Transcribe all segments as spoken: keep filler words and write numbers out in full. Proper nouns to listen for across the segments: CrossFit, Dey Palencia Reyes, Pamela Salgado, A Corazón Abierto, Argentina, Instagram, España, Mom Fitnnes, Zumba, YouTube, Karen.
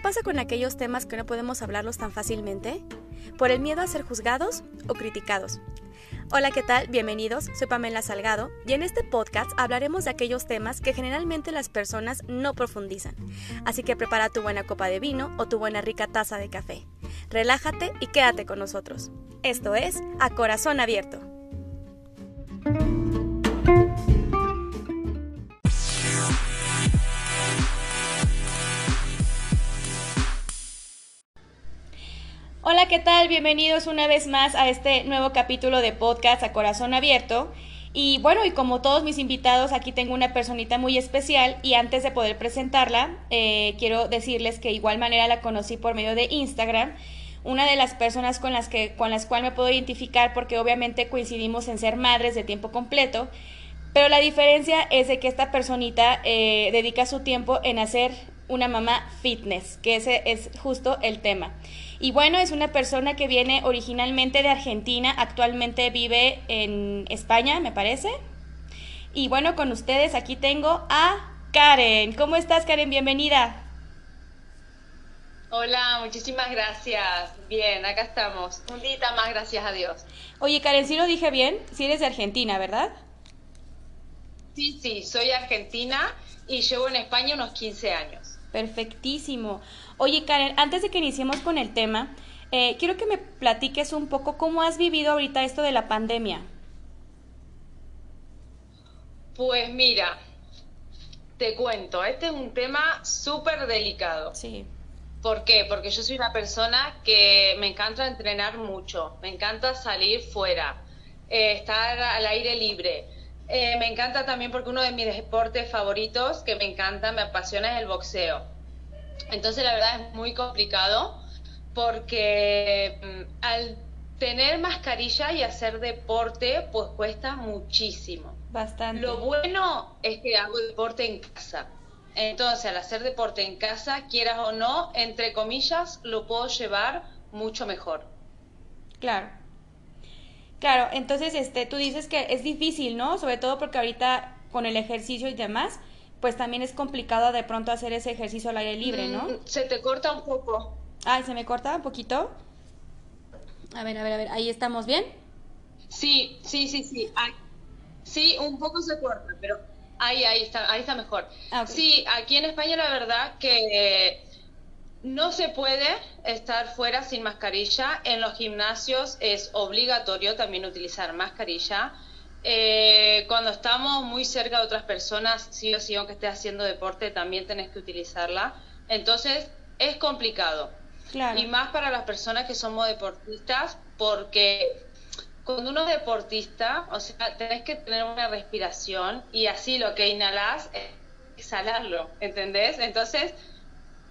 ¿Qué pasa con aquellos temas que no podemos hablarlos tan fácilmente? Por el miedo a ser juzgados o criticados. Hola, ¿qué tal? Bienvenidos, soy Pamela Salgado y en este podcast hablaremos de aquellos temas que generalmente las personas no profundizan. Así que prepara tu buena copa de vino o tu buena rica taza de café. Relájate y quédate con nosotros. Esto es A Corazón Abierto. Hola, ¿qué tal? Bienvenidos una vez más a este nuevo capítulo de podcast A Corazón Abierto. Y bueno, y como todos mis invitados, aquí tengo una personita muy especial y antes de poder presentarla, eh, quiero decirles que de igual manera la conocí por medio de Instagram, una de las personas con las que con las cual me puedo identificar porque obviamente coincidimos en ser madres de tiempo completo, pero la diferencia es de que esta personita eh, dedica su tiempo en hacer una mamá fitness, que ese es justo el tema. Y bueno, es una persona que viene originalmente de Argentina, actualmente vive en España, me parece. Y bueno, con ustedes aquí tengo a Karen. ¿Cómo estás, Karen? Bienvenida. Hola, muchísimas gracias. Bien, acá estamos. Un día más, gracias a Dios. Oye, Karen, ¿sí lo dije bien? Sí eres de Argentina, ¿verdad? Sí, sí, soy argentina y llevo en España unos quince años. Perfectísimo. Oye, Karen, antes de que iniciemos con el tema, eh, quiero que me platiques un poco cómo has vivido ahorita esto de la pandemia. Pues mira, te cuento, este es un tema súper delicado. Sí. ¿Por qué? Porque yo soy una persona que me encanta entrenar mucho, me encanta salir fuera, eh, estar al aire libre. Eh, me encanta también porque uno de mis deportes favoritos que me encanta, me apasiona, es el boxeo. Entonces la verdad es muy complicado porque al tener mascarilla y hacer deporte, pues cuesta muchísimo. Bastante. Lo bueno es que hago deporte en casa. Entonces al hacer deporte en casa, quieras o no, entre comillas, lo puedo llevar mucho mejor. Claro. Claro, entonces este, tú dices que es difícil, ¿no? Sobre todo porque ahorita con el ejercicio y demás, pues también es complicado de pronto hacer ese ejercicio al aire libre, ¿no? Se te corta un poco. Ay, ¿se me corta un poquito? A ver, a ver, a ver, ¿ahí estamos bien? Sí, sí, sí, sí. Ay, sí, un poco se corta, pero ahí, ahí está, ahí está mejor. Ah, okay. Sí, aquí en España la verdad que... Eh, no se puede estar fuera sin mascarilla. En los gimnasios es obligatorio también utilizar mascarilla. Eh, cuando estamos muy cerca de otras personas, sí o sí, aunque estés haciendo deporte, también tenés que utilizarla. Entonces, es complicado. Claro. Y más para las personas que somos deportistas, porque cuando uno es deportista, o sea, tenés que tener una respiración y así lo que inhalás es exhalarlo, ¿entendés? Entonces,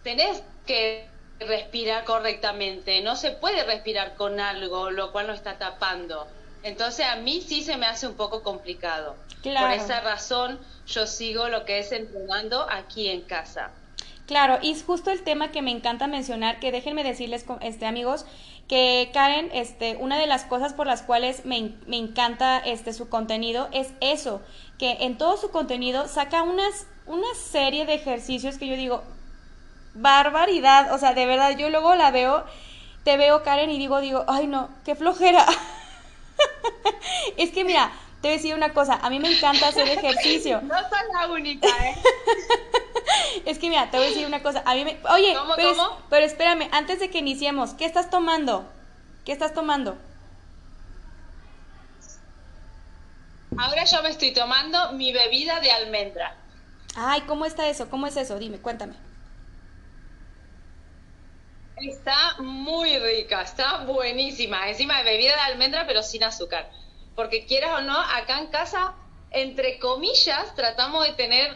tenés que respirar correctamente, no se puede respirar con algo, lo cual no está tapando. Entonces a mí sí se me hace un poco complicado. Claro. Por esa razón yo sigo lo que es entrenando aquí en casa. Claro, y es justo el tema que me encanta mencionar, que déjenme decirles, este, amigos, que Karen, este, una de las cosas por las cuales me, me encanta este, su contenido es eso, que en todo su contenido saca unas, una serie de ejercicios que yo digo... barbaridad, o sea, de verdad, yo luego la veo, te veo, Karen, y digo, digo, ay no, qué flojera. Es que mira, te voy a decir una cosa, a mí me encanta hacer ejercicio. No soy la única, ¿eh? Es que mira, te voy a decir una cosa, a mí me... Oye, ¿Cómo, pero, cómo? Es... pero espérame, antes de que iniciemos, ¿qué estás tomando? ¿Qué estás tomando? Ahora yo me estoy tomando mi bebida de almendra. Ay, ¿cómo está eso? ¿Cómo es eso? Dime, cuéntame. Está muy rica, está buenísima, encima de bebida de almendra pero sin azúcar, porque quieras o no, acá en casa, entre comillas, tratamos de tener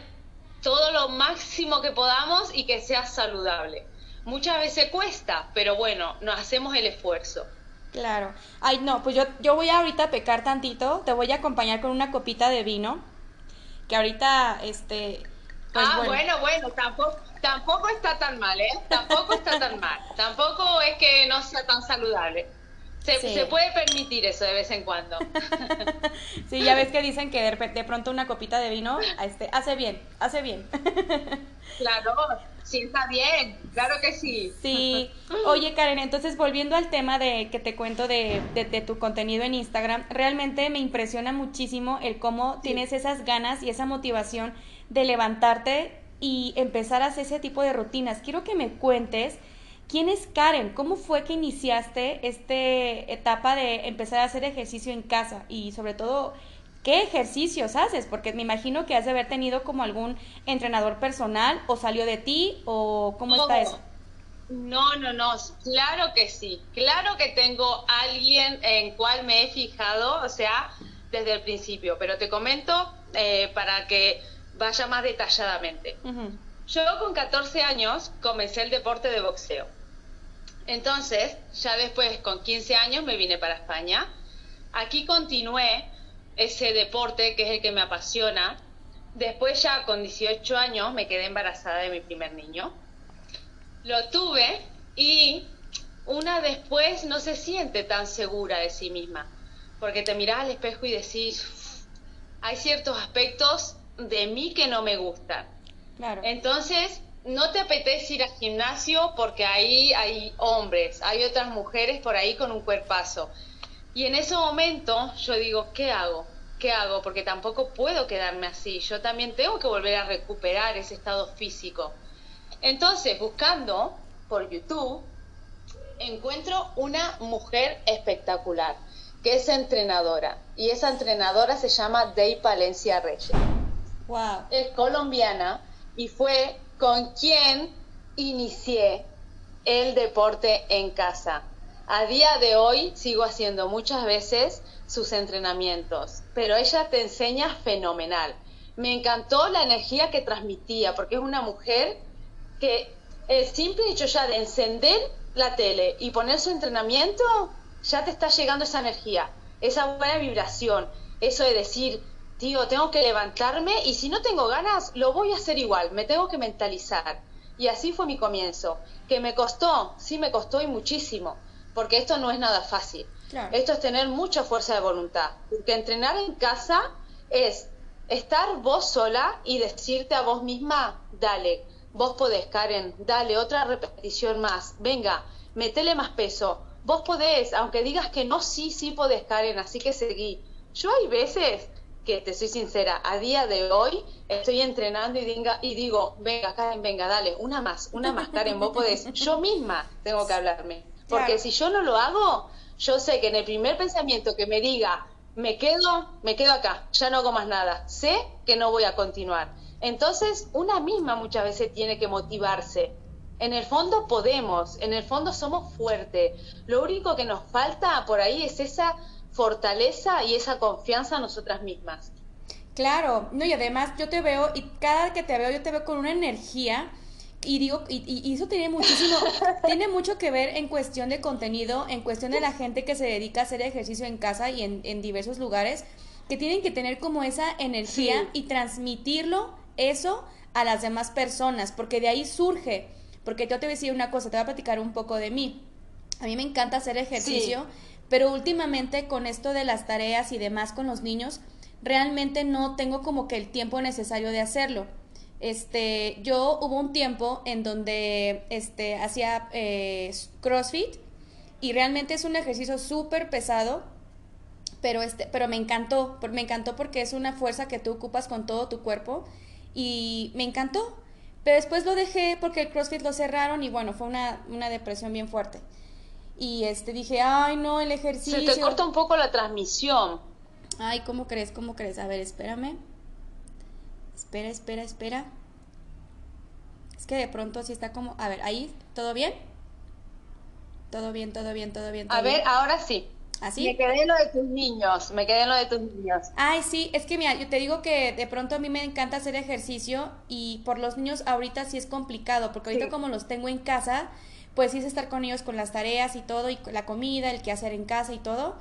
todo lo máximo que podamos y que sea saludable. Muchas veces cuesta, pero bueno, nos hacemos el esfuerzo. Claro, ay no, pues yo, yo voy ahorita a pecar tantito, te voy a acompañar con una copita de vino, que ahorita, este... Pues ah, bueno, bueno, bueno tampoco, tampoco está tan mal, ¿eh? Tampoco está tan mal. Tampoco es que no sea tan saludable. Se, sí. se puede permitir eso de vez en cuando. Sí, ya ves que dicen que de, de pronto una copita de vino este, hace bien, hace bien. Claro, Sí, está bien, claro que sí. Sí. Oye, Karen, entonces volviendo al tema de que te cuento de, de, de tu contenido en Instagram, realmente me impresiona muchísimo el cómo sí. tienes esas ganas y esa motivación de levantarte y empezar a hacer ese tipo de rutinas. Quiero que me cuentes, ¿quién es Karen? ¿Cómo fue que iniciaste esta etapa de empezar a hacer ejercicio en casa? Y sobre todo, ¿qué ejercicios haces? Porque me imagino que has de haber tenido como algún entrenador personal, o salió de ti, o ¿cómo no, está eso? No, no, no, claro que sí. Claro que tengo alguien en cual me he fijado, o sea, desde el principio. Pero te comento eh, para que vaya más detalladamente. Uh-huh. Yo con catorce años comencé el deporte de boxeo. Entonces, ya después, con quince años, me vine para España. Aquí continué ese deporte que es el que me apasiona. Después ya con dieciocho años me quedé embarazada de mi primer niño. Lo tuve y una después no se siente tan segura de sí misma, porque te mirás al espejo y decís, hay ciertos aspectos de mí que no me gustan. Claro. Entonces no te apetece ir al gimnasio porque ahí hay hombres, hay otras mujeres por ahí con un cuerpazo. Y en ese momento yo digo, ¿qué hago? ¿Qué hago? Porque tampoco puedo quedarme así. Yo también tengo que volver a recuperar ese estado físico. Entonces, buscando por YouTube, encuentro una mujer espectacular, que es entrenadora. Y esa entrenadora se llama Dey Palencia Reyes. Wow. Es colombiana y fue con quien inicié el deporte en casa. A día de hoy sigo haciendo muchas veces sus entrenamientos, pero ella te enseña fenomenal. Me encantó la energía que transmitía, porque es una mujer que el simple hecho ya de encender la tele y poner su entrenamiento, ya te está llegando esa energía, esa buena vibración, eso de decir, tío, tengo que levantarme y si no tengo ganas, lo voy a hacer igual, me tengo que mentalizar. Y así fue mi comienzo, que me costó, sí me costó y muchísimo. Porque esto no es nada fácil. Claro. Esto es tener mucha fuerza de voluntad. Porque entrenar en casa es estar vos sola y decirte a vos misma, dale, vos podés, Karen, dale, otra repetición más. Venga, metele más peso. Vos podés, aunque digas que no, sí, sí podés, Karen, así que seguí. Yo hay veces que, te soy sincera, a día de hoy estoy entrenando y, diga, y digo, venga, Karen, venga, dale, una más, una más, Karen, vos podés. Yo misma tengo que hablarme. Porque claro. si yo no lo hago, yo sé que en el primer pensamiento que me diga, me quedo, me quedo acá, ya no hago más nada, sé que no voy a continuar. Entonces, una misma muchas veces tiene que motivarse. En el fondo podemos, en el fondo somos fuertes. Lo único que nos falta por ahí es esa fortaleza y esa confianza en nosotras mismas. Claro, no, y además yo te veo, y cada que te veo, yo te veo con una energía. Y digo, y, y eso tiene muchísimo, tiene mucho que ver en cuestión de contenido, en cuestión de la gente que se dedica a hacer ejercicio en casa y en, en diversos lugares, que tienen que tener como esa energía sí. y transmitirlo, eso, a las demás personas, porque de ahí surge, porque yo te voy a decir una cosa, te voy a platicar un poco de mí. A mí me encanta hacer ejercicio, sí. pero últimamente con esto de las tareas y demás con los niños, realmente no tengo como que el tiempo necesario de hacerlo. Este, yo hubo un tiempo en donde este, hacía eh, CrossFit y realmente es un ejercicio súper pesado, pero, este, pero me encantó, me encantó porque es una fuerza que tú ocupas con todo tu cuerpo y me encantó, pero después lo dejé porque el CrossFit lo cerraron y bueno, fue una, una depresión bien fuerte y este, dije, ay no, el ejercicio... Se te corta un poco la transmisión. Ay, ¿cómo crees? ¿Cómo crees? A ver, espérame. Espera, espera, espera. Es que de pronto así está como... A ver, ahí, ¿todo bien? Todo bien, todo bien, todo bien. Todo a bien. Ver, ahora sí. ¿Así? Me quedé en lo de tus niños, me quedé en lo de tus niños. Ay, sí, es que mira, yo te digo que de pronto a mí me encanta hacer ejercicio y por los niños ahorita sí es complicado, porque ahorita sí. como los tengo en casa, pues sí es estar con ellos con las tareas y todo, y la comida, el quehacer en casa y todo...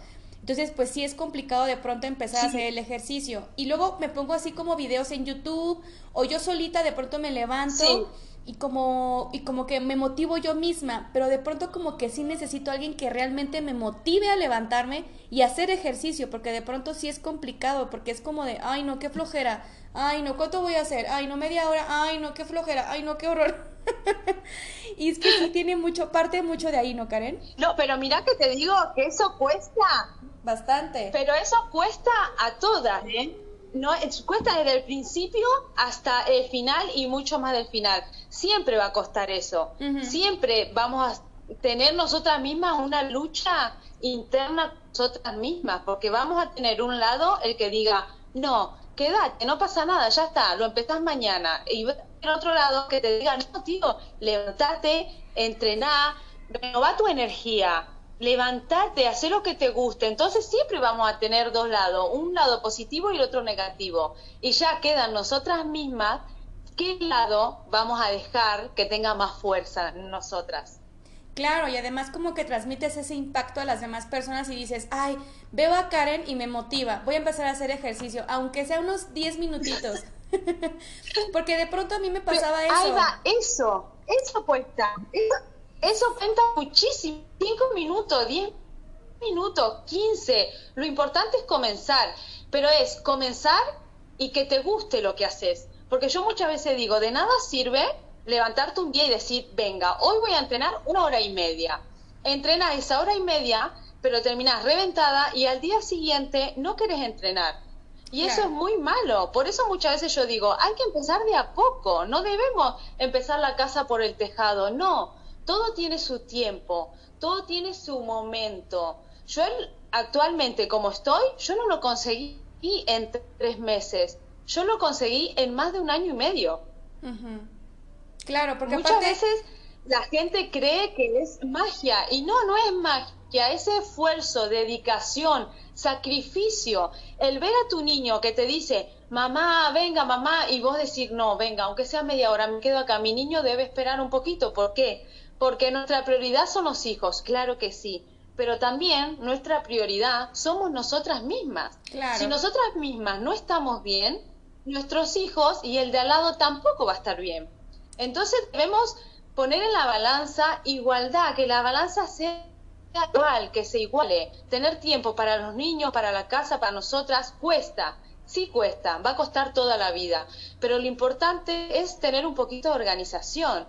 Entonces, pues sí es complicado de pronto empezar sí. a hacer el ejercicio. Y luego me pongo así como videos en YouTube, o yo solita de pronto me levanto sí. y como, y como que me motivo yo misma, pero de pronto como que sí necesito a alguien que realmente me motive a levantarme y hacer ejercicio, porque de pronto sí es complicado, porque es como de, ay no, qué flojera, ay no, ¿cuánto voy a hacer? Ay no, media hora, ay no, qué flojera, ay no, qué horror. Y es que sí tiene mucho, parte mucho de ahí, ¿no, Karen? No, pero mira que te digo que eso cuesta. Bastante. Pero eso cuesta a todas, ¿eh? No, es, cuesta desde el principio hasta el final y mucho más del final. Siempre va a costar eso. Uh-huh. Siempre vamos a tener nosotras mismas una lucha interna con nosotras mismas, porque vamos a tener un lado el que diga, no, quédate, no pasa nada, ya está, lo empezás mañana. Y en otro lado que te diga, no, tío, levantate, entrená, renová tu energía. Levantarte, hacer lo que te guste. Entonces siempre vamos a tener dos lados, un lado positivo y el otro negativo. Y ya quedan nosotras mismas qué lado vamos a dejar que tenga más fuerza nosotras. Claro, y además como que transmites ese impacto a las demás personas y dices, ay, veo a Karen y me motiva, voy a empezar a hacer ejercicio, aunque sea unos diez minutitos. Porque de pronto a mí me pasaba. Pero, eso. Ahí va, eso, eso cuesta, eso. Eso cuenta muchísimo, cinco minutos, diez minutos, quince, lo importante es comenzar, pero es comenzar y que te guste lo que haces, porque yo muchas veces digo, de nada sirve levantarte un día y decir, venga, hoy voy a entrenar una hora y media, entrenas esa hora y media, pero terminas reventada y al día siguiente no querés entrenar. Y eso es muy malo, por eso muchas veces yo digo, hay que empezar de a poco, no debemos empezar la casa por el tejado, no. Todo tiene su tiempo, todo tiene su momento. Yo actualmente, como estoy, yo no lo conseguí en tres meses. Yo lo conseguí en más de un año y medio. Uh-huh. Claro, porque muchas aparte... veces la gente cree que es magia. Y no, no es magia. Es esfuerzo, dedicación, sacrificio. El ver a tu niño que te dice, mamá, venga, mamá, y vos decir, no, venga, aunque sea media hora, me quedo acá. Mi niño debe esperar un poquito. ¿Por qué? Porque nuestra prioridad son los hijos, claro que sí, pero también nuestra prioridad somos nosotras mismas. Claro. Si nosotras mismas no estamos bien, nuestros hijos y el de al lado tampoco va a estar bien. Entonces debemos poner en la balanza igualdad, que la balanza sea igual, que se iguale. Tener tiempo para los niños, para la casa, para nosotras, cuesta. Sí cuesta, va a costar toda la vida, pero lo importante es tener un poquito de organización.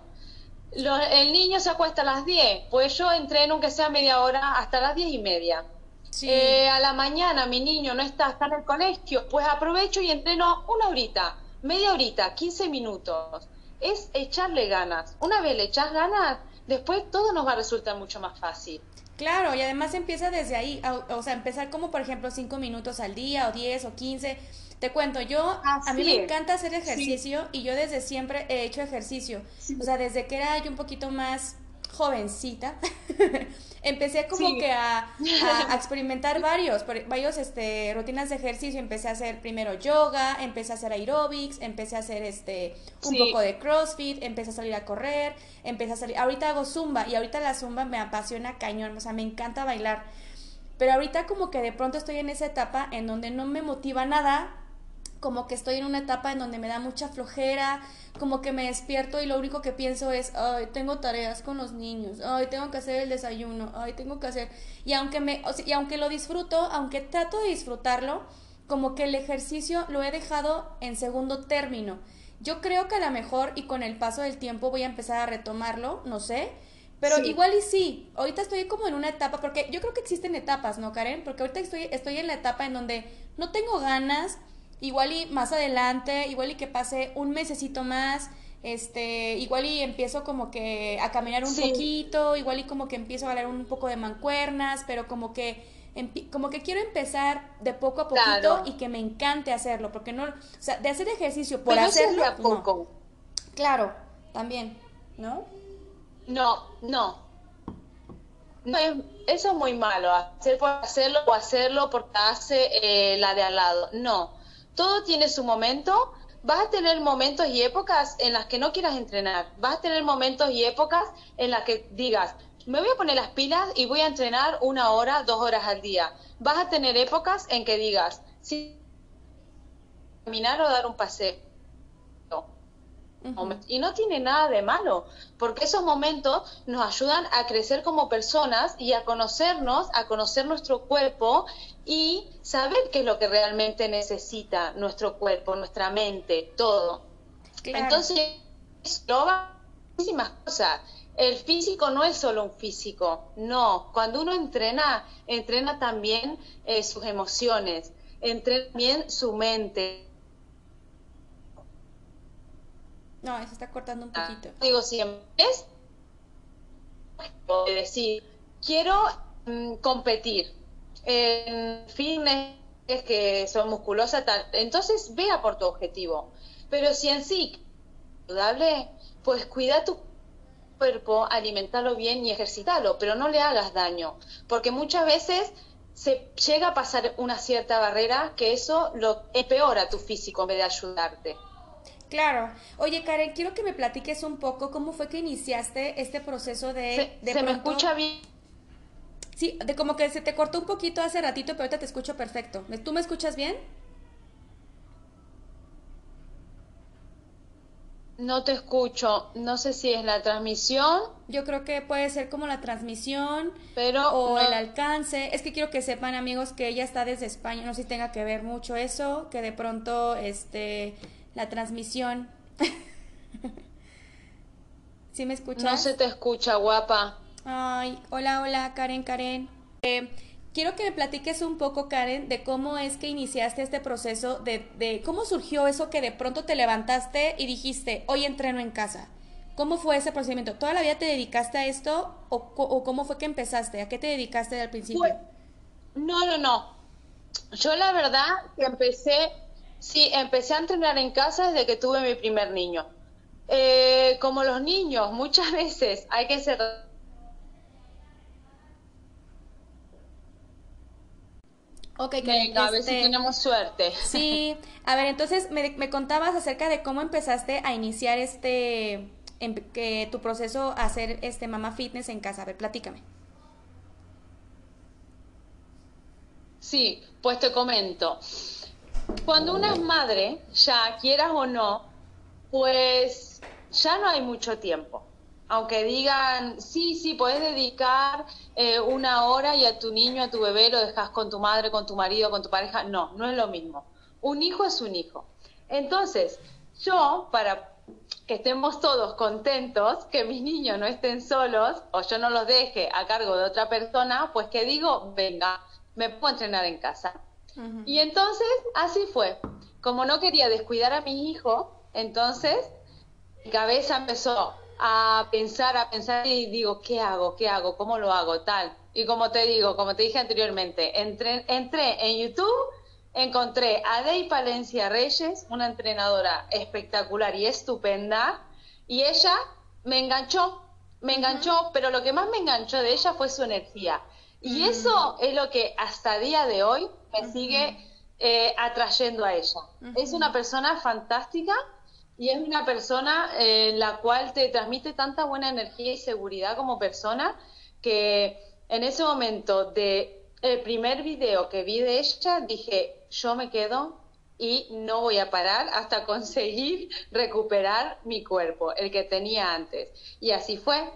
Lo, el niño se acuesta a las diez, pues yo entreno aunque sea media hora hasta las diez y media. Sí. Eh, a la mañana mi niño no está, está en el colegio, pues aprovecho y entreno una horita, media horita, quince minutos. Es echarle ganas. Una vez le echas ganas, después todo nos va a resultar mucho más fácil. Claro, y además empieza desde ahí, o, o sea, empezar como por ejemplo cinco minutos al día, o diez, o quince... Te cuento, yo, Así a mí me es. encanta hacer ejercicio, sí. Y yo desde siempre he hecho ejercicio, sí. O sea, desde que era yo un poquito más jovencita, empecé como sí. que a, a, a experimentar varios, varios este, rutinas de ejercicio, empecé a hacer primero yoga, empecé a hacer aeróbics, empecé a hacer este un sí. poco de CrossFit, empecé a salir a correr, empecé a salir, ahorita hago zumba, y ahorita la zumba me apasiona cañón, o sea, me encanta bailar, pero ahorita como que de pronto estoy en esa etapa en donde no me motiva nada, como que estoy en una etapa en donde me da mucha flojera, como que me despierto y lo único que pienso es, ay, tengo tareas con los niños, ay, tengo que hacer el desayuno, ay, tengo que hacer... Y aunque, me, o sea, y aunque lo disfruto, aunque trato de disfrutarlo, como que el ejercicio lo he dejado en segundo término. Yo creo que a lo mejor y con el paso del tiempo voy a empezar a retomarlo, no sé, pero sí. igual y sí, ahorita estoy como en una etapa, porque yo creo que existen etapas, ¿no, Karen? Porque ahorita estoy, estoy en la etapa en donde no tengo ganas... Igual y más adelante, igual y que pase un mesecito más, este, igual y empiezo como que a caminar un sí. poquito, igual y como que empiezo a ganar un poco de mancuernas, pero como que como que quiero empezar de poco a poquito claro. y que me encante hacerlo, porque no, o sea, de hacer ejercicio por pero hacerlo, de a poco. No. Claro, también, ¿no? No, no. No, eso es muy malo, hacer por hacerlo o hacerlo porque hace eh, la de al lado, no. Todo tiene su momento, vas a tener momentos y épocas en las que no quieras entrenar, vas a tener momentos y épocas en las que digas, me voy a poner las pilas y voy a entrenar una hora, dos horas al día, vas a tener épocas en que digas, sí, caminar o dar un paseo, Uh-huh. Y no tiene nada de malo, porque esos momentos nos ayudan a crecer como personas y a conocernos, a conocer nuestro cuerpo y saber qué es lo que realmente necesita nuestro cuerpo, nuestra mente, todo. Claro. Entonces, engloba muchísimas cosas. El físico no es solo un físico, no. Cuando uno entrena, entrena también eh, sus emociones, entrena también su mente. No, eso está cortando un poquito. Ah, digo siempre, es decir, quiero mm, competir en fitness, que son musculosas, tal. Entonces vea por tu objetivo. Pero si en sí, saludable, pues cuida tu cuerpo, alimentarlo bien y ejercitarlo, pero no le hagas daño, porque muchas veces se llega a pasar una cierta barrera que eso lo empeora tu físico en vez de ayudarte. Claro. Oye, Karen, quiero que me platiques un poco cómo fue que iniciaste este proceso de... Se, de se pronto... me escucha bien. Sí, de como que se te cortó un poquito hace ratito, pero ahorita te escucho perfecto. ¿Tú me escuchas bien? No te escucho, no sé si es la transmisión. Yo creo que puede ser como la transmisión, pero o no. El alcance. Es que quiero que sepan, amigos, que ella está desde España, no sé si tenga que ver mucho eso, que de pronto este la transmisión. ¿Sí me escuchas? No se te escucha, guapa. Ay, hola, hola, Karen, Karen. Eh, quiero que me platiques un poco, Karen, de cómo es que iniciaste este proceso, de, de cómo surgió eso que de pronto te levantaste y dijiste, hoy entreno en casa. ¿Cómo fue ese procedimiento? ¿Toda la vida te dedicaste a esto o, o cómo fue que empezaste? ¿A qué te dedicaste al principio? Pues, no, no, no. Yo la verdad que empecé, sí, empecé a entrenar en casa desde que tuve mi primer niño. Eh, como los niños, muchas veces hay que ser... Okay, Karen, venga, a ver este... si tenemos suerte. Sí, a ver, entonces me, me contabas acerca de cómo empezaste a iniciar este em, que, tu proceso a hacer este mamá fitness en casa. A ver, platícame. Sí, pues te comento. Cuando una es madre, ya quieras o no, pues ya no hay mucho tiempo. Aunque digan, sí, sí, puedes dedicar eh, una hora y a tu niño, a tu bebé, lo dejas con tu madre, con tu marido, con tu pareja. No, no es lo mismo. Un hijo es un hijo. Entonces, yo, para que estemos todos contentos, que mis niños no estén solos, o yo no los deje a cargo de otra persona, pues que digo, venga, me puedo entrenar en casa. Uh-huh. Y entonces, así fue. Como no quería descuidar a mi hijo, entonces, mi cabeza empezó... a pensar, a pensar y digo, ¿qué hago? ¿Qué hago? ¿Cómo lo hago? Tal. Y como te digo, como te dije anteriormente, entré, entré en YouTube, encontré a Dey Palencia Reyes, una entrenadora espectacular y estupenda, y ella me enganchó, me enganchó, uh-huh. Pero lo que más me enganchó de ella fue su energía. Y uh-huh. Eso es lo que hasta día de hoy me uh-huh. sigue eh, atrayendo a ella. Uh-huh. Es una persona fantástica. Y es una persona eh, la cual te transmite tanta buena energía y seguridad como persona que en ese momento de el primer video que vi de ella dije, yo me quedo y no voy a parar hasta conseguir recuperar mi cuerpo, el que tenía antes. Y así fue.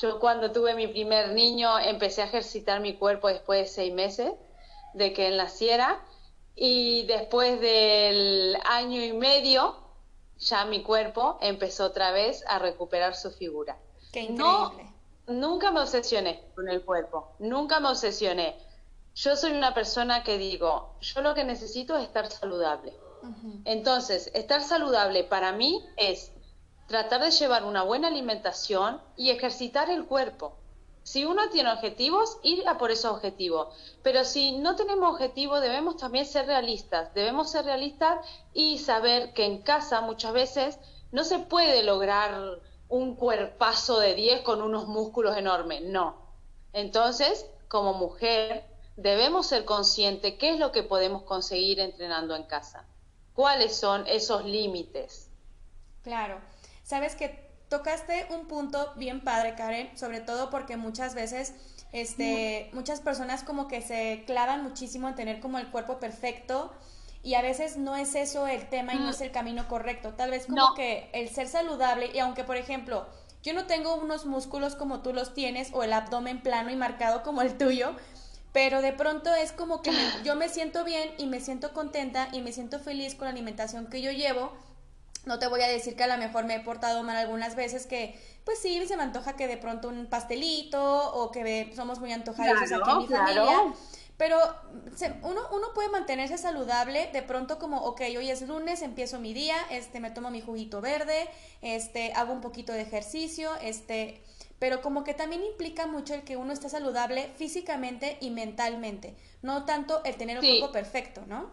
Yo cuando tuve mi primer niño empecé a ejercitar mi cuerpo después de seis meses de que él naciera y después del año y medio... ya mi cuerpo empezó otra vez a recuperar su figura. Qué increíble. No, nunca me obsesioné con el cuerpo, nunca me obsesioné. Yo soy una persona que digo, yo lo que necesito es estar saludable. Uh-huh. Entonces, estar saludable para mí es tratar de llevar una buena alimentación y ejercitar el cuerpo. Si uno tiene objetivos, ir a por esos objetivos. Pero si no tenemos objetivos, debemos también ser realistas. Debemos ser realistas y saber que en casa muchas veces no se puede lograr un cuerpazo de diez con unos músculos enormes. No. Entonces, como mujer, debemos ser conscientes qué es lo que podemos conseguir entrenando en casa. ¿Cuáles son esos límites? Claro. Sabes que tocaste un punto bien padre, Karen, sobre todo porque muchas veces, este, muchas personas como que se clavan muchísimo en tener como el cuerpo perfecto y a veces no es eso el tema y mm. no es el camino correcto. Tal vez como no. que el ser saludable, y aunque, por ejemplo, yo no tengo unos músculos como tú los tienes o el abdomen plano y marcado como el tuyo, pero de pronto es como que me, yo me siento bien y me siento contenta y me siento feliz con la alimentación que yo llevo. No te voy a decir que a lo mejor me he portado mal algunas veces, que pues sí, se me antoja que de pronto un pastelito o que somos muy antojadizos claro, aquí en mi claro. familia. Pero uno, uno puede mantenerse saludable, de pronto como, ok, hoy es lunes, empiezo mi día, este, me tomo mi juguito verde, este, hago un poquito de ejercicio, este, pero como que también implica mucho el que uno esté saludable físicamente y mentalmente, no tanto el tener un sí. cuerpo perfecto, ¿no?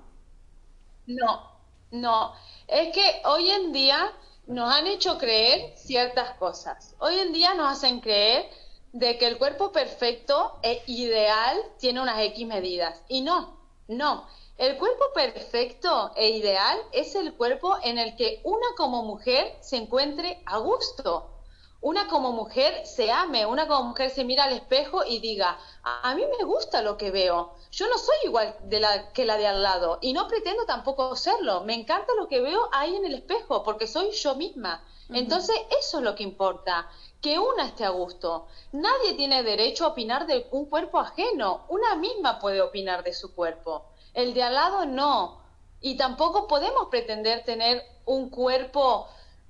No, no, es que hoy en día nos han hecho creer ciertas cosas, hoy en día nos hacen creer de que el cuerpo perfecto e ideal tiene unas X medidas. Y no, no. El cuerpo perfecto e ideal es el cuerpo en el que una como mujer se encuentre a gusto. Una como mujer se ame, una como mujer se mira al espejo y diga, a mí me gusta lo que veo. Yo no soy igual de la, que la de al lado y no pretendo tampoco serlo. Me encanta lo que veo ahí en el espejo porque soy yo misma. Uh-huh. Entonces eso es lo que importa. Que una esté a gusto. Nadie tiene derecho a opinar de un cuerpo ajeno. Una misma puede opinar de su cuerpo. El de al lado no. Y tampoco podemos pretender tener un cuerpo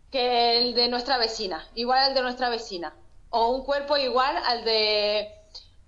que el de nuestra vecina, igual al de nuestra vecina. O un cuerpo igual al de,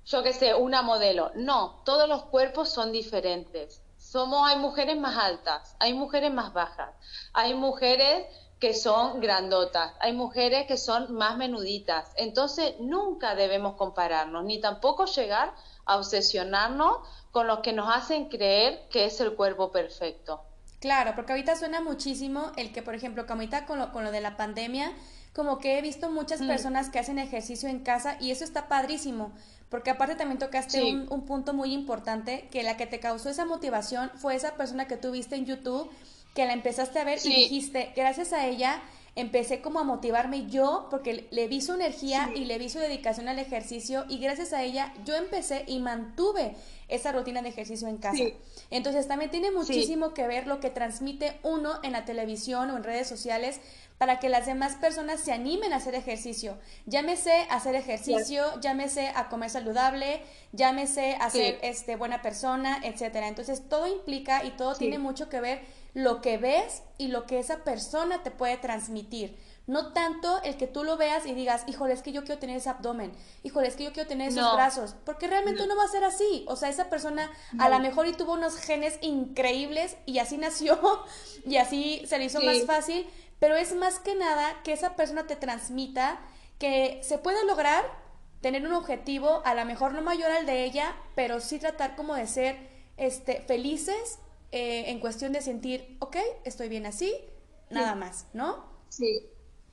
yo qué sé, una modelo. No, todos los cuerpos son diferentes. Somos, hay mujeres más altas, hay mujeres más bajas, hay mujeres que son grandotas, hay mujeres que son más menuditas. Entonces nunca debemos compararnos, ni tampoco llegar a obsesionarnos con los que nos hacen creer que es el cuerpo perfecto. Claro, porque ahorita suena muchísimo el que, por ejemplo, que ahorita con lo, con lo de la pandemia, como que he visto muchas mm. personas que hacen ejercicio en casa y eso está padrísimo, porque aparte también tocaste sí. un, un punto muy importante, que la que te causó esa motivación fue esa persona que tú viste en YouTube, que la empezaste a ver sí. y dijiste, gracias a ella empecé como a motivarme yo, porque le vi su energía sí. y le vi su dedicación al ejercicio, y gracias a ella yo empecé y mantuve esa rutina de ejercicio en casa. Sí. Entonces también tiene muchísimo sí. que ver lo que transmite uno en la televisión o en redes sociales para que las demás personas se animen a hacer ejercicio. Llámese a hacer ejercicio, sí. llámese a comer saludable, llámese a ser sí. este, buena persona, etcétera. Entonces todo implica y todo sí. tiene mucho que ver lo que ves y lo que esa persona te puede transmitir, no tanto el que tú lo veas y digas, híjole, es que yo quiero tener ese abdomen, híjole, es que yo quiero tener esos no. brazos, porque realmente no. no va a ser así, o sea, esa persona no. a lo mejor y tuvo unos genes increíbles y así nació y así se le hizo sí. más fácil, pero es más que nada que esa persona te transmita que se puede lograr tener un objetivo, a lo mejor no mayor al de ella, pero sí tratar como de ser este, felices, Eh, en cuestión de sentir, ok, estoy bien así, nada sí. más, ¿no? Sí,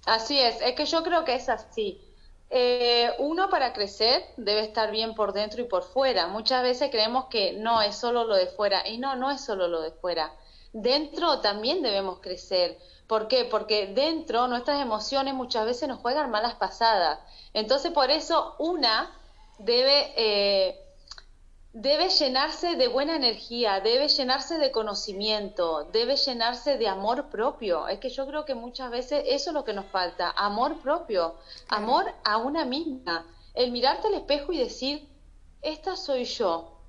así es, es que yo creo que es así. Eh, uno para crecer debe estar bien por dentro y por fuera. Muchas veces creemos que no, es solo lo de fuera, y no, no es solo lo de fuera. Dentro también debemos crecer. ¿Por qué? Porque dentro nuestras emociones muchas veces nos juegan malas pasadas. Entonces por eso una debe... Eh, Debe llenarse de buena energía, debe llenarse de conocimiento, debe llenarse de amor propio. Es que yo creo que muchas veces eso es lo que nos falta, amor propio, claro. amor a una misma. El mirarte al espejo y decir, esta soy yo,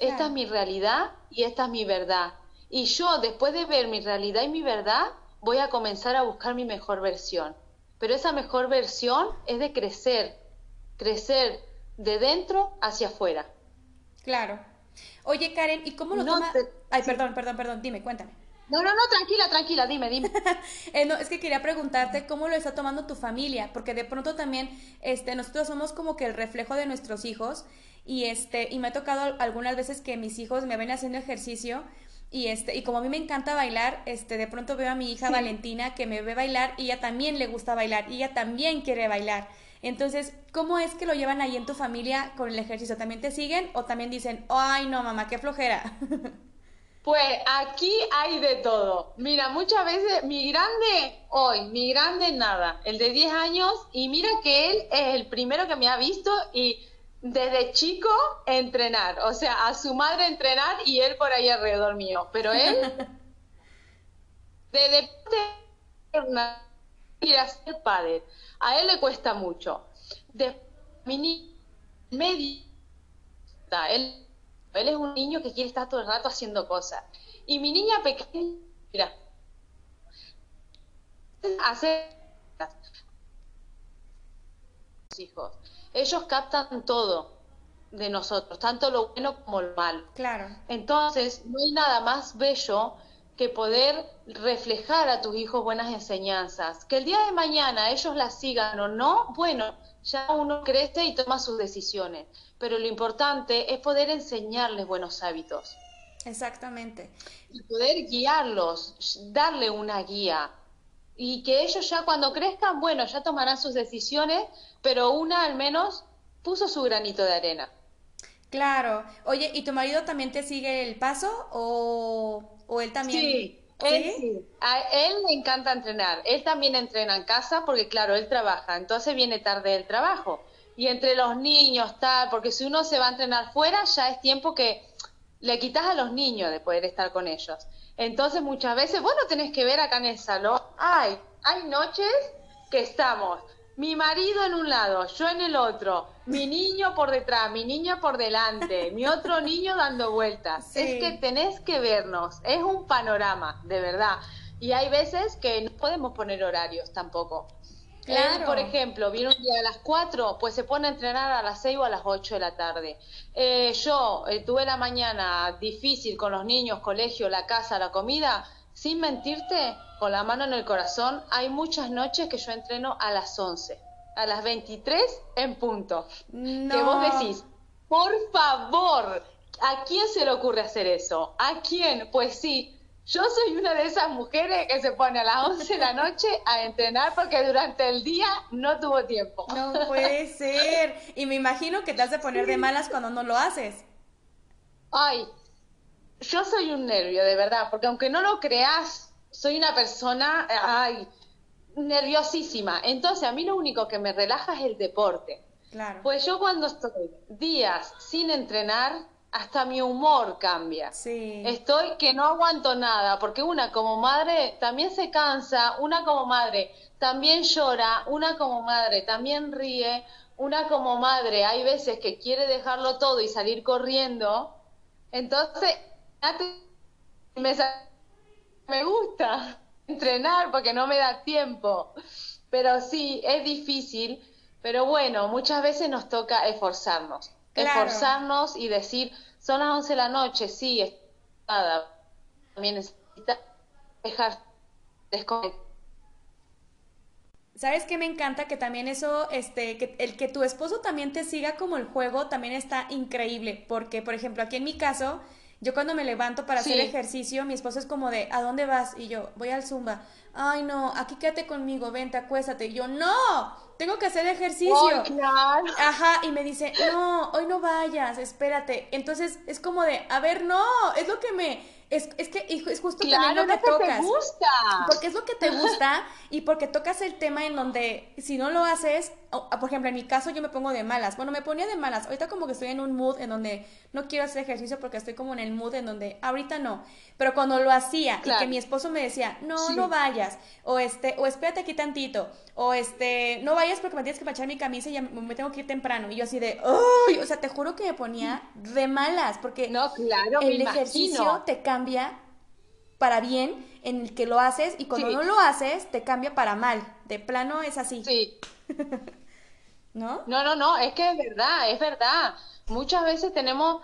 esta claro. es mi realidad y esta es mi verdad. Y yo, después de ver mi realidad y mi verdad, voy a comenzar a buscar mi mejor versión. Pero esa mejor versión es de crecer, crecer de dentro hacia afuera. Claro. Oye, Karen, ¿y cómo lo no toma...? Te... Ay, perdón, perdón, perdón, dime, cuéntame. No, no, no, tranquila, tranquila, dime, dime. eh, no, es que quería preguntarte cómo lo está tomando tu familia, porque de pronto también este, nosotros somos como que el reflejo de nuestros hijos, y este y me ha tocado algunas veces que mis hijos me ven haciendo ejercicio, y este y como a mí me encanta bailar, este de pronto veo a mi hija sí. Valentina, que me ve bailar, y ella también le gusta bailar, y ella también quiere bailar. Entonces, ¿cómo es que lo llevan ahí en tu familia con el ejercicio? ¿También te siguen o también dicen, ay no mamá, qué flojera? Pues aquí hay de todo. Mira, muchas veces, mi grande hoy, mi grande nada, el de diez años, y mira que él es el primero que me ha visto y desde chico entrenar, o sea, a su madre entrenar y él por ahí alrededor mío, pero él de deporte ir a hacer pádel, a él le cuesta mucho. Después, mi niño medio, él, él es un niño que quiere estar todo el rato haciendo cosas, y mi niña pequeña, mira, hacer hijos. Ellos captan todo de nosotros, tanto lo bueno como lo malo. Claro. Entonces, no hay nada más bello que poder reflejar a tus hijos buenas enseñanzas. Que el día de mañana ellos las sigan o no, bueno, ya uno crece y toma sus decisiones. Pero lo importante es poder enseñarles buenos hábitos. Exactamente. Y poder guiarlos, darle una guía. Y que ellos ya cuando crezcan, bueno, ya tomarán sus decisiones, pero una al menos puso su granito de arena. Claro. Oye, ¿y tu marido también te sigue el paso o, o él también? Sí, él ¿Sí? sí. A él le encanta entrenar. Él también entrena en casa porque, claro, él trabaja. Entonces viene tarde del trabajo. Y entre los niños, tal, porque si uno se va a entrenar fuera, ya es tiempo que le quitas a los niños de poder estar con ellos. Entonces muchas veces, bueno, tenés que ver acá en el salón, ay, hay noches que estamos, mi marido en un lado, yo en el otro, mi niño por detrás, mi niña por delante, mi otro niño dando vueltas. Sí. Es que tenés que vernos, es un panorama, de verdad. Y hay veces que no podemos poner horarios tampoco. Claro. Él, por ejemplo, viene un día a las cuatro, pues se pone a entrenar a las seis o a las ocho de la tarde. Eh, yo eh, tuve la mañana difícil con los niños, colegio, la casa, la comida. Sin mentirte, con la mano en el corazón, hay muchas noches que yo entreno a las once, a las veintitrés en punto. No. Que vos decís, por favor, ¿a quién se le ocurre hacer eso? ¿A quién? Pues sí. Yo soy una de esas mujeres que se pone a las once de la noche a entrenar porque durante el día no tuvo tiempo. No puede ser. Y me imagino que te has de poner de malas cuando no lo haces. Ay, yo soy un nervio, de verdad, porque aunque no lo creas, soy una persona, ay, nerviosísima. Entonces, a mí lo único que me relaja es el deporte. Claro. Pues yo cuando estoy días sin entrenar, hasta mi humor cambia. Sí. Estoy que no aguanto nada, porque una como madre también se cansa, una como madre también llora, una como madre también ríe, una como madre hay veces que quiere dejarlo todo y salir corriendo. Entonces, me, me gusta entrenar porque no me da tiempo. Pero sí, es difícil, pero bueno, muchas veces nos toca esforzarnos. Claro. Esforzarnos y decir, son las once de la noche, sí, es nada. También necesita dejar desconectar. ¿Sabes qué me encanta? Que también eso, este, que el que tu esposo también te siga como el juego también está increíble, porque, por ejemplo, aquí en mi caso, yo cuando me levanto para sí. hacer ejercicio, mi esposo es como de, ¿a dónde vas? Y yo, voy al Zumba. Ay, no, aquí quédate conmigo, vente, acuéstate. Y yo, ¡no! Tengo que hacer ejercicio. Oh, claro. Ajá, y me dice, no, hoy no vayas, espérate. Entonces, es como de, a ver, no, es lo que me, es, es que es justo claro, también lo que no tocas. Te gusta. Porque es lo que te gusta y porque tocas el tema en donde, si no lo haces, oh, por ejemplo, en mi caso yo me pongo de malas. Bueno, me ponía de malas. Ahorita como que estoy en un mood en donde no quiero hacer ejercicio porque estoy como en el mood en donde ahorita no. Pero cuando lo hacía claro. y que mi esposo me decía, no, sí. no vayas, o este, o espérate aquí tantito, o este, no vayas porque me tienes que manchar mi camisa y ya me tengo que ir temprano. Y yo así de, ¡ay! O sea, te juro que me ponía de malas, porque no, claro, el ejercicio imagino. Te cambia para bien en el que lo haces, y cuando sí. no lo haces, te cambia para mal. De plano es así. Sí. ¿No? No, no, no, es que es verdad, es verdad. Muchas veces tenemos,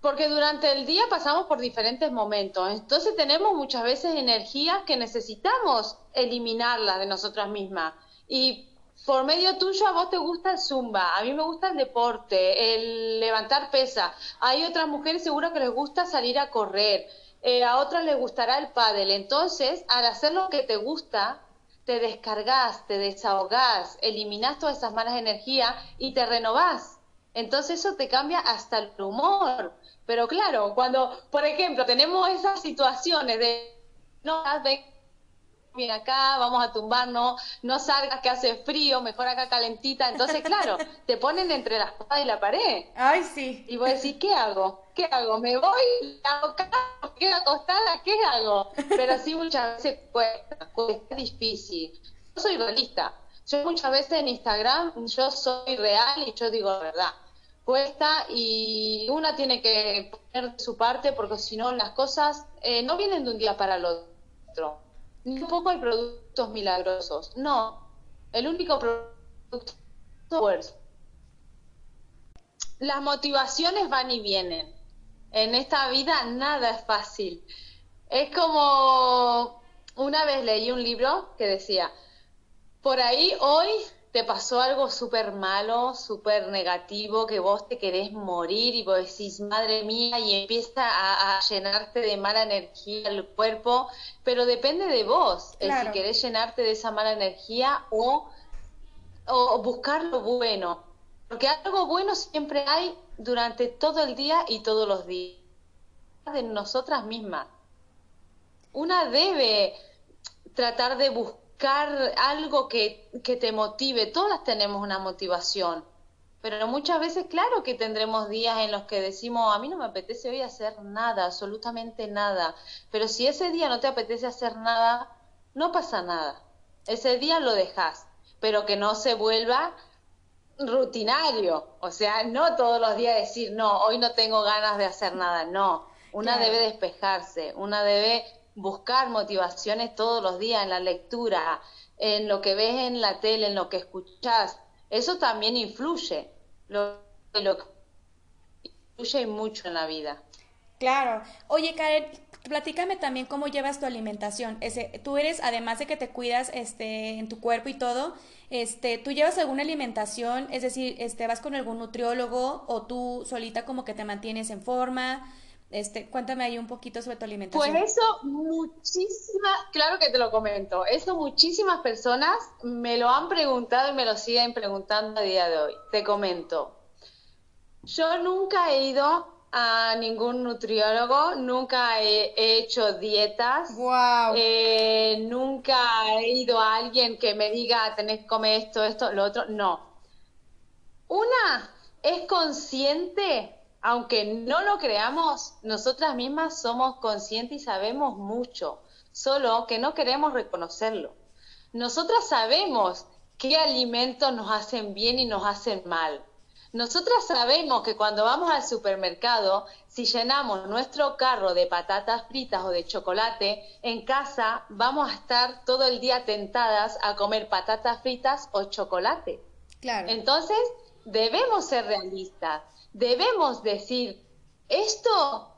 porque durante el día pasamos por diferentes momentos, entonces tenemos muchas veces energías que necesitamos eliminarlas de nosotras mismas. Y por medio tuyo, a vos te gusta el Zumba, a mí me gusta el deporte, el levantar pesas. Hay otras mujeres seguro que les gusta salir a correr, eh, a otras les gustará el pádel. Entonces, al hacer lo que te gusta, te descargas, te desahogás, eliminás todas esas malas energías y te renovás. Entonces eso te cambia hasta el humor. Pero claro, cuando, por ejemplo, tenemos esas situaciones de no, bien acá, vamos a tumbarnos, no salgas que hace frío, mejor acá calentita. Entonces, claro, te ponen entre la espada y la pared. Ay, sí. Y vos decís, ¿qué hago? ¿Qué hago? ¿Me voy? ¿Hago caso? ¿Quedo acostada? ¿Qué hago? Pero sí, muchas veces cuesta, cuesta, es difícil. Yo soy realista. Yo muchas veces en Instagram, yo soy real y yo digo la verdad. Cuesta y una tiene que poner su parte porque si no las cosas eh, no vienen de un día para el otro. Ni tampoco hay productos milagrosos. No, el único producto es esfuerzo. Las motivaciones van y vienen. En esta vida nada es fácil. Es como una vez leí un libro que decía, por ahí hoy te pasó algo súper malo, súper negativo, que vos te querés morir y vos decís, madre mía, y empieza a, a llenarte de mala energía el cuerpo, pero depende de vos, claro. Si querés llenarte de esa mala energía o, o buscar lo bueno, porque algo bueno siempre hay durante todo el día y todos los días, de nosotras mismas. Una debe tratar de buscar algo que, que te motive. Todas tenemos una motivación, pero muchas veces claro que tendremos días en los que decimos, a mí no me apetece hoy hacer nada, absolutamente nada, pero si ese día no te apetece hacer nada, no pasa nada, ese día lo dejas, pero que no se vuelva rutinario, o sea, no todos los días decir, no, hoy no tengo ganas de hacer nada, no, una debe despejarse, una debe buscar motivaciones todos los días en la lectura, en lo que ves en la tele, en lo que escuchás. Eso también influye, lo, lo influye mucho en la vida. Claro. Oye, Karen, platícame también cómo llevas tu alimentación. Ese, tú eres, además de que te cuidas este, en tu cuerpo y todo, este, ¿tú llevas alguna alimentación? Es decir, este, ¿vas con algún nutriólogo o tú solita como que te mantienes en forma? Este, cuéntame ahí un poquito sobre tu alimentación. Pues eso, muchísimas, claro que te lo comento, eso muchísimas personas me lo han preguntado y me lo siguen preguntando a día de hoy. Te comento, yo nunca he ido a ningún nutriólogo, nunca he, he hecho dietas, wow. eh, nunca he ido a alguien que me diga, tenés que comer esto, esto, lo otro, no. Una es consciente. Aunque no lo creamos, nosotras mismas somos conscientes y sabemos mucho, solo que no queremos reconocerlo. Nosotras sabemos qué alimentos nos hacen bien y nos hacen mal. Nosotras sabemos que cuando vamos al supermercado, si llenamos nuestro carro de patatas fritas o de chocolate, en casa vamos a estar todo el día tentadas a comer patatas fritas o chocolate. Claro. Entonces, debemos ser realistas. Debemos decir, esto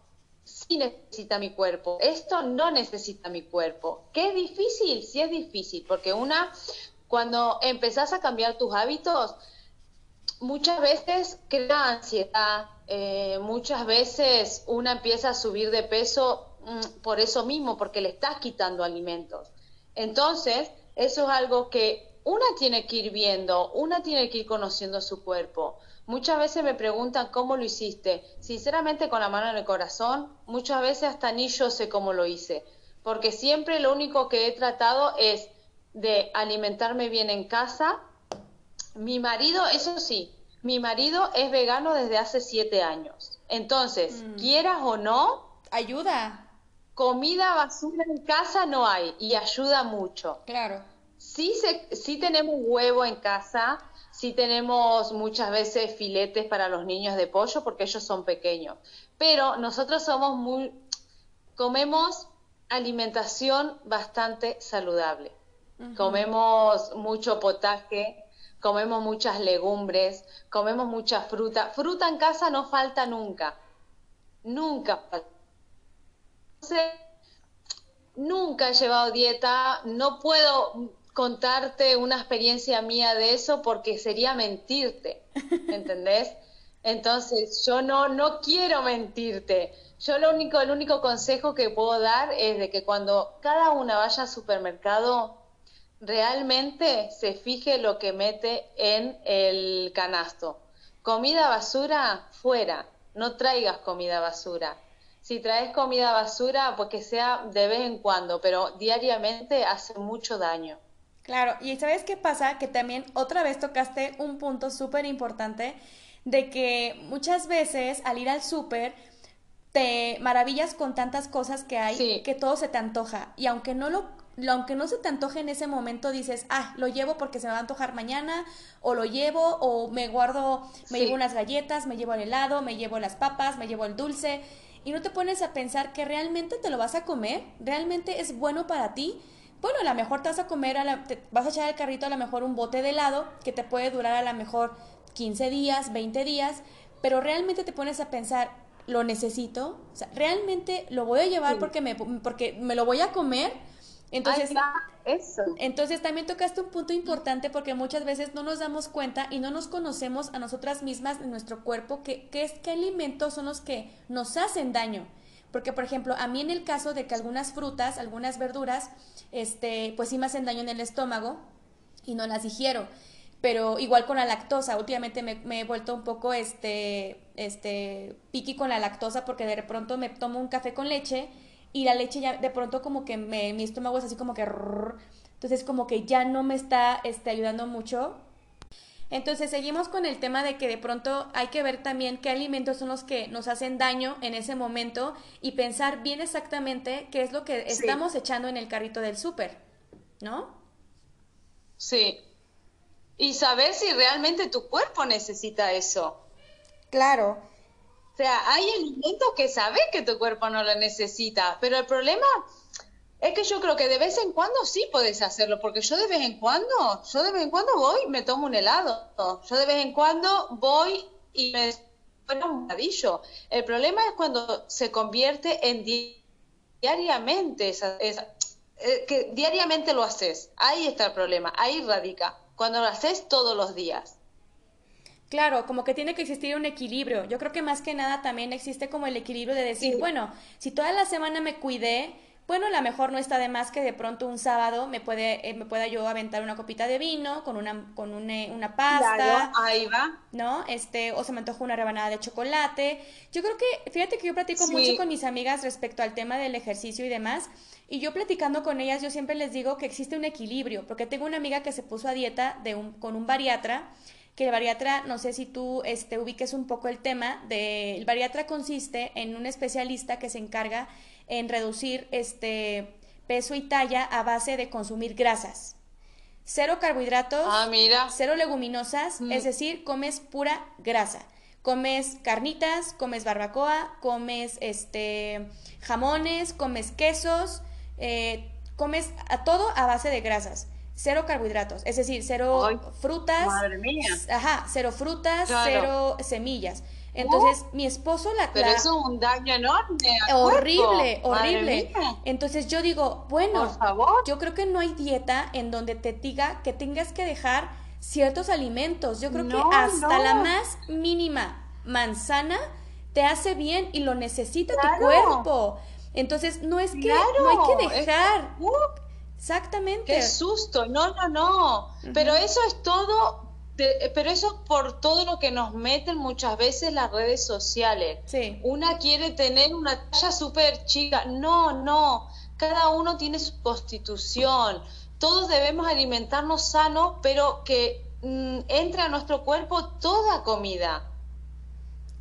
sí necesita mi cuerpo, esto no necesita mi cuerpo. ¿Qué es difícil? Sí es difícil, porque una, cuando empezás a cambiar tus hábitos, muchas veces crea ansiedad, eh, muchas veces una empieza a subir de peso mm, por eso mismo, porque le estás quitando alimentos. Entonces, eso es algo que una tiene que ir viendo, una tiene que ir conociendo su cuerpo. Muchas veces me preguntan cómo lo hiciste. Sinceramente, con la mano en el corazón, muchas veces hasta ni yo sé cómo lo hice. Porque siempre lo único que he tratado es de alimentarme bien en casa. Mi marido, eso sí, mi marido es vegano desde hace siete años. Entonces, mm. quieras o no... Ayuda. Comida basura en casa no hay y ayuda mucho. Claro. Sí, se, sí tenemos huevo en casa... Sí tenemos muchas veces filetes para los niños de pollo porque ellos son pequeños, pero nosotros somos muy comemos alimentación bastante saludable. Uh-huh. Comemos mucho potaje, comemos muchas legumbres, comemos mucha fruta. Fruta en casa no falta nunca. Nunca falta. Entonces, nunca he llevado dieta, no puedo contarte una experiencia mía de eso porque sería mentirte, ¿entendés? Entonces yo no no quiero mentirte. Yo lo único el único consejo que puedo dar es de que cuando cada una vaya al supermercado realmente se fije lo que mete en el canasto. Comida basura fuera, no traigas comida basura. si traes comida basura, pues que sea de vez en cuando, pero diariamente hace mucho daño. Claro, y ¿sabes qué pasa? Que también otra vez tocaste un punto súper importante de que muchas veces al ir al súper te maravillas con tantas cosas que hay, sí, que todo se te antoja, y aunque no lo aunque no se te antoje en ese momento, dices, ah, lo llevo porque se me va a antojar mañana, o lo llevo, o me guardo, me sí. llevo unas galletas, me llevo el helado, me llevo las papas, me llevo el dulce, y no te pones a pensar que realmente te lo vas a comer, realmente es bueno para ti. Bueno, a lo mejor te vas a comer, a la, te vas a echar al carrito a lo mejor un bote de helado, que te puede durar a lo mejor quince días, veinte días, pero realmente te pones a pensar, ¿lo necesito? O sea, ¿realmente lo voy a llevar sí. porque, me, porque me lo voy a comer? Entonces, eso. entonces también tocaste un punto importante, porque muchas veces no nos damos cuenta y no nos conocemos a nosotras mismas, en nuestro cuerpo, que, que es, qué alimentos son los que nos hacen daño. Porque, por ejemplo, a mí en el caso de que algunas frutas, algunas verduras, este, pues sí me hacen daño en el estómago y no las digiero. Pero igual con la lactosa, últimamente me, me he vuelto un poco este, este, piqui con la lactosa, porque de pronto me tomo un café con leche y la leche ya de pronto como que me, mi estómago es así como que... Entonces como que ya no me está este, ayudando mucho. Entonces seguimos con el tema de que de pronto hay que ver también qué alimentos son los que nos hacen daño en ese momento y pensar bien exactamente qué es lo que sí. estamos echando en el carrito del súper, ¿no? Sí. Y saber si realmente tu cuerpo necesita eso. Claro. O sea, hay alimentos que sabes que tu cuerpo no lo necesita, pero el problema es que yo creo que de vez en cuando sí podés hacerlo, porque yo de vez en cuando, yo de vez en cuando voy y me tomo un helado, yo de vez en cuando voy y me tomo un bocadillo. El problema es cuando se convierte en di diariamente, esa, esa, eh, que diariamente lo haces, ahí está el problema, ahí radica, cuando lo haces todos los días. Claro, como que tiene que existir un equilibrio. Yo creo que más que nada también existe como el equilibrio de decir, sí. bueno, si toda la semana me cuidé, bueno, a lo mejor no está de más que de pronto un sábado me puede eh, me pueda yo aventar una copita de vino con una con una, una pasta. Claro, ahí va. ¿No? Este, o se me antoja una rebanada de chocolate. Yo creo que, fíjate que yo platico sí. mucho con mis amigas respecto al tema del ejercicio y demás. Y yo platicando con ellas, yo siempre les digo que existe un equilibrio, porque tengo una amiga que se puso a dieta de un, con un bariatra, que el bariatra, no sé si tú este, ubiques un poco el tema, de, el bariatra consiste en un especialista que se encarga en reducir este peso y talla a base de consumir grasas. Cero carbohidratos, ah, mira. cero leguminosas, mm. es decir, comes pura grasa. Comes carnitas, comes barbacoa, comes este jamones, comes quesos, eh, comes a todo a base de grasas. Cero carbohidratos, es decir, cero Ay, frutas, madre mía. ajá, cero frutas, claro. cero semillas. Entonces, oh, mi esposo la... Pero la, eso es un daño enorme al Horrible, cuerpo. horrible. Entonces yo digo, bueno, por favor. Yo creo que no hay dieta en donde te diga que tengas que dejar ciertos alimentos. Yo creo no, que hasta no. la más mínima manzana te hace bien y lo necesita claro. tu cuerpo. Entonces, no es que claro. no hay que dejar... Es... Exactamente. Qué susto, no, no, no. Uh-huh. Pero eso es todo... De, pero eso es por todo lo que nos meten muchas veces las redes sociales. Sí. Una quiere tener una talla súper chica. No, no. Cada uno tiene su constitución. Todos debemos alimentarnos sanos, pero que mm, entre a nuestro cuerpo toda comida.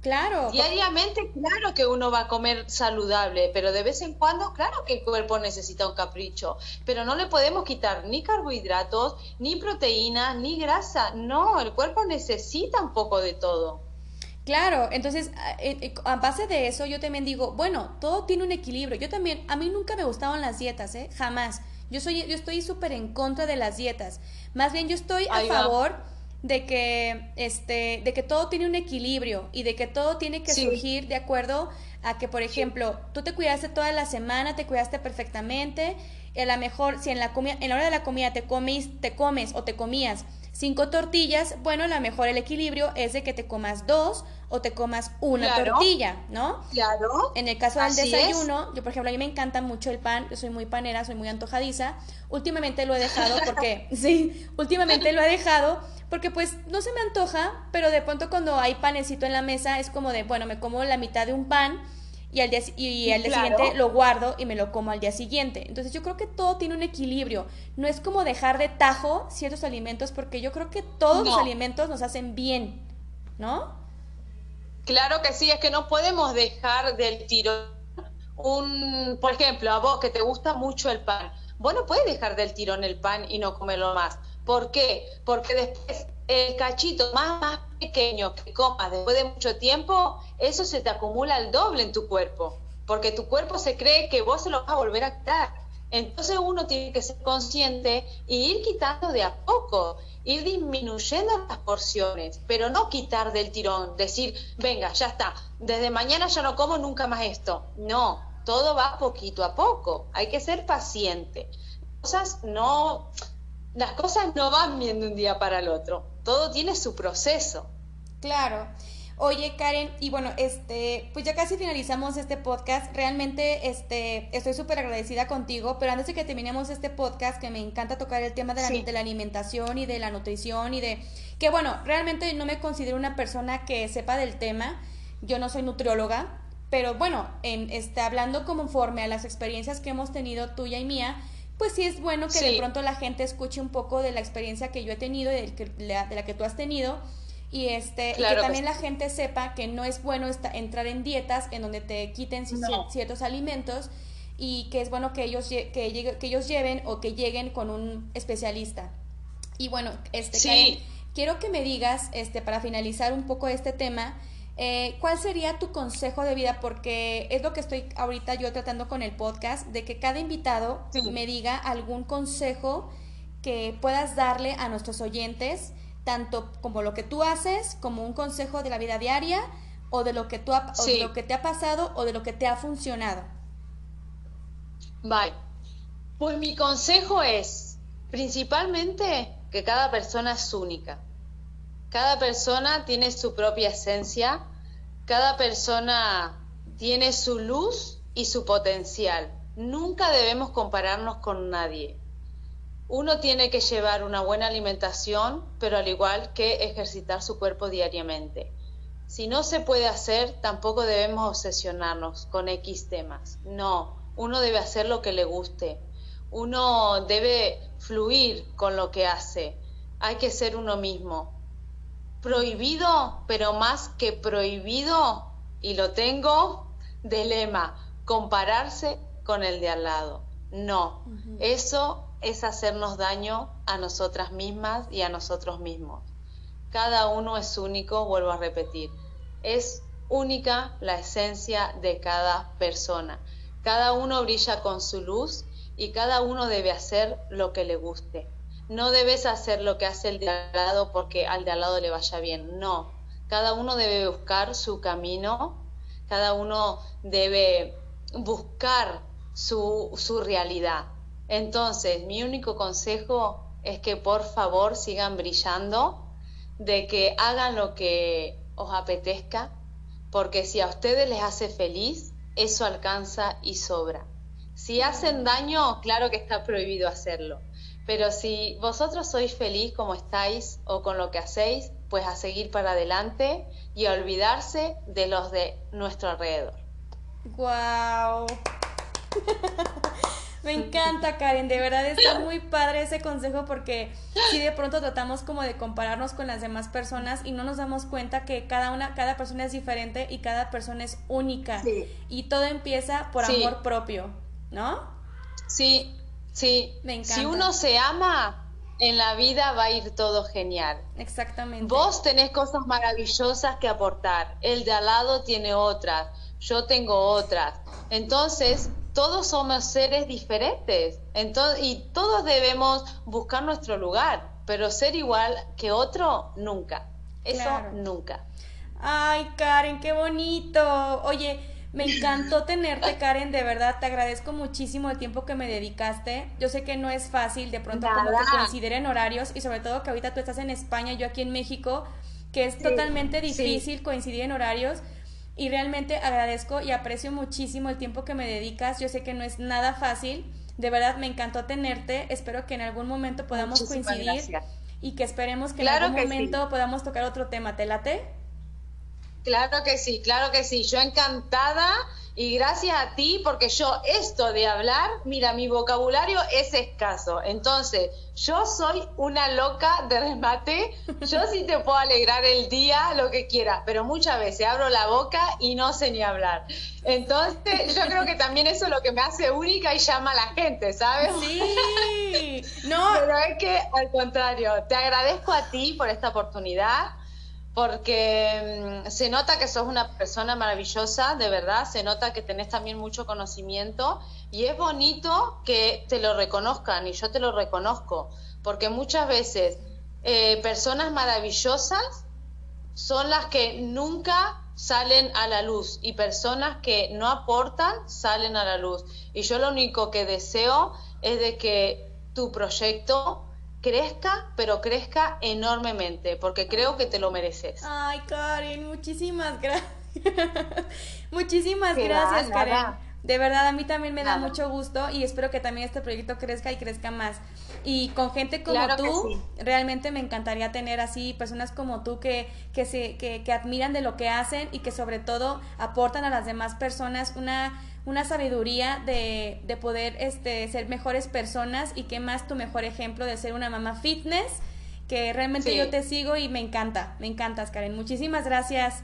Claro. Diariamente, claro que uno va a comer saludable, pero de vez en cuando, claro que el cuerpo necesita un capricho. Pero no le podemos quitar ni carbohidratos, ni proteínas, ni grasa. No, el cuerpo necesita un poco de todo. Claro, entonces, a base de eso, yo también digo, bueno, todo tiene un equilibrio. Yo también, a mí nunca me gustaban las dietas, ¿eh? Jamás. Yo soy, yo estoy súper en contra de las dietas. Más bien, yo estoy a Ahí va. favor... de que este de que todo tiene un equilibrio y de que todo tiene que sí. surgir de acuerdo a que, por ejemplo, sí. tú te cuidaste toda la semana, te cuidaste perfectamente, y a lo mejor si en la comida, en la hora de la comida te comes, te comes o te comías cinco tortillas, bueno, a lo mejor el equilibrio es de que te comas dos o te comas una claro. tortilla, ¿no? Claro. En el caso del Así desayuno, es. yo, por ejemplo, a mí me encanta mucho el pan, yo soy muy panera, soy muy antojadiza. Últimamente lo he dejado porque sí, últimamente lo he dejado porque pues no se me antoja, pero de pronto cuando hay panecito en la mesa es como de, bueno, me como la mitad de un pan y al día, y al día claro. siguiente lo guardo y me lo como al día siguiente. Entonces yo creo que todo tiene un equilibrio, no es como dejar de tajo ciertos alimentos, porque yo creo que todos no. los alimentos nos hacen bien, ¿no? Claro que sí, es que no podemos dejar del tirón un, por ejemplo, a vos que te gusta mucho el pan, vos no podés dejar del tirón el pan y no comerlo más. ¿Por qué? Porque después el cachito más, más pequeño que comas después de mucho tiempo, eso se te acumula al doble en tu cuerpo, porque tu cuerpo se cree que vos se lo vas a volver a quitar. Entonces uno tiene que ser consciente y ir quitando de a poco, ir disminuyendo las porciones, pero no quitar del tirón, decir, venga, ya está, desde mañana ya no como nunca más esto. No, todo va poquito a poco, hay que ser paciente. Cosas no... Las cosas no van bien de un día para el otro. Todo tiene su proceso. Claro. Oye, Karen, y bueno, este, pues ya casi finalizamos este podcast. Realmente este, estoy súper agradecida contigo, pero antes de que terminemos este podcast, que me encanta tocar el tema de la, sí. de la alimentación y de la nutrición y de... Que bueno, realmente no me considero una persona que sepa del tema. Yo no soy nutrióloga, pero bueno, en, este, hablando conforme a las experiencias que hemos tenido tuya y mía, pues sí es bueno que sí. de pronto la gente escuche un poco de la experiencia que yo he tenido y de la que tú has tenido, y este claro, y que también pues... la gente sepa que no es bueno esta, entrar en dietas en donde te quiten no. ciertos alimentos, y que es bueno que ellos que, que ellos lleven o que lleguen con un especialista. Y bueno, este sí. Karen, quiero que me digas, este para finalizar un poco este tema, Eh, ¿cuál sería tu consejo de vida? Porque es lo que estoy ahorita yo tratando con el podcast, de que cada invitado sí. me diga algún consejo que puedas darle a nuestros oyentes, tanto como lo que tú haces, como un consejo de la vida diaria, o de lo que, tú ha, sí. o de lo que te ha pasado, o de lo que te ha funcionado. Bye. Pues mi consejo es, principalmente, que cada persona es única. Cada persona tiene su propia esencia, cada persona tiene su luz y su potencial. Nunca debemos compararnos con nadie. Uno tiene que llevar una buena alimentación, pero al igual que ejercitar su cuerpo diariamente. Si no se puede hacer, tampoco debemos obsesionarnos con X temas. No, uno debe hacer lo que le guste. Uno debe fluir con lo que hace. Hay que ser uno mismo. Prohibido, pero más que prohibido, y lo tengo de lema, compararse con el de al lado. No, uh-huh. Eso es hacernos daño a nosotras mismas y a nosotros mismos. Cada uno es único, vuelvo a repetir, es única la esencia de cada persona. Cada uno brilla con su luz y cada uno debe hacer lo que le guste. No debes hacer lo que hace el de al lado porque al de al lado le vaya bien. No, cada uno debe buscar su camino, cada uno debe buscar su, su realidad. Entonces, mi único consejo es que por favor sigan brillando, de que hagan lo que os apetezca, porque si a ustedes les hace feliz, eso alcanza y sobra. Si hacen daño, claro que está prohibido hacerlo. Pero si vosotros sois feliz como estáis o con lo que hacéis, pues a seguir para adelante y a olvidarse de los de nuestro alrededor. ¡Guau! Wow. Me encanta, Karen, de verdad está muy padre ese consejo, porque si de pronto tratamos como de compararnos con las demás personas y no nos damos cuenta que cada una, cada persona es diferente y cada persona es única. Sí. Y todo empieza por sí. amor propio, ¿no? Sí. Sí, si uno se ama, en la vida va a ir todo genial. Exactamente. Vos tenés cosas maravillosas que aportar, el de al lado tiene otras, yo tengo otras. Entonces, todos somos seres diferentes, entonces, y todos debemos buscar nuestro lugar, pero ser igual que otro, nunca. Eso claro. nunca. Ay, Karen, qué bonito. Oye, me encantó tenerte, Karen, de verdad, te agradezco muchísimo el tiempo que me dedicaste. Yo sé que no es fácil de pronto Nada. como que coinciden horarios, y sobre todo que ahorita tú estás en España, yo aquí en México, que es sí, totalmente difícil sí. coincidir en horarios, y realmente agradezco y aprecio muchísimo el tiempo que me dedicas. Yo sé que no es nada fácil, de verdad me encantó tenerte, espero que en algún momento podamos Muchísimas coincidir gracias. y que esperemos que claro en algún que momento sí. podamos tocar otro tema. ¿Te late? Claro que sí, claro que sí, yo encantada, Y gracias a ti, porque yo esto de hablar, mira, mi vocabulario es escaso. Entonces, yo soy una loca de remate. Yo sí te puedo alegrar el día, lo que quieras, pero muchas veces abro la boca y no sé ni hablar. Entonces, yo creo que también eso es lo que me hace única y llama a la gente, ¿sabes? Sí. No. Pero es que, al contrario, te agradezco a ti por esta oportunidad, porque se nota que sos una persona maravillosa, de verdad, se nota que tenés también mucho conocimiento y es bonito que te lo reconozcan, y yo te lo reconozco, porque muchas veces eh, personas maravillosas son las que nunca salen a la luz, y personas que no aportan salen a la luz. Y yo lo único que deseo es de que tu proyecto crezca, pero crezca enormemente, porque creo que te lo mereces. Ay, Karen, muchísimas gracias. Muchísimas gracias, da, Karen. Nada. De verdad, a mí también me nada. da mucho gusto y espero que también este proyecto crezca y crezca más. Y con gente como claro tú, sí. realmente me encantaría tener así personas como tú que, que, se, que, que admiran de lo que hacen y que sobre todo aportan a las demás personas una... una sabiduría de, de poder este, ser mejores personas, y qué más tu mejor ejemplo de ser una mamá fitness, que realmente sí. yo te sigo y me encanta, me encantas, Karen. Muchísimas gracias.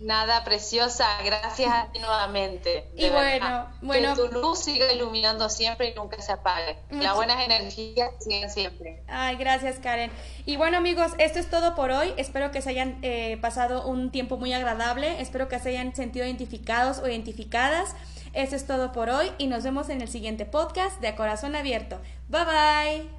Nada, preciosa, gracias a ti nuevamente. Y bueno, bueno, que tu luz siga iluminando siempre y nunca se apague. Muchas. Las buenas energías sigan siempre. Ay, gracias, Karen. Y bueno, amigos, esto es todo por hoy. Espero que se hayan eh, pasado un tiempo muy agradable. Espero que se hayan sentido identificados o identificadas. Esto es todo por hoy y nos vemos en el siguiente podcast de A Corazón Abierto. Bye, bye.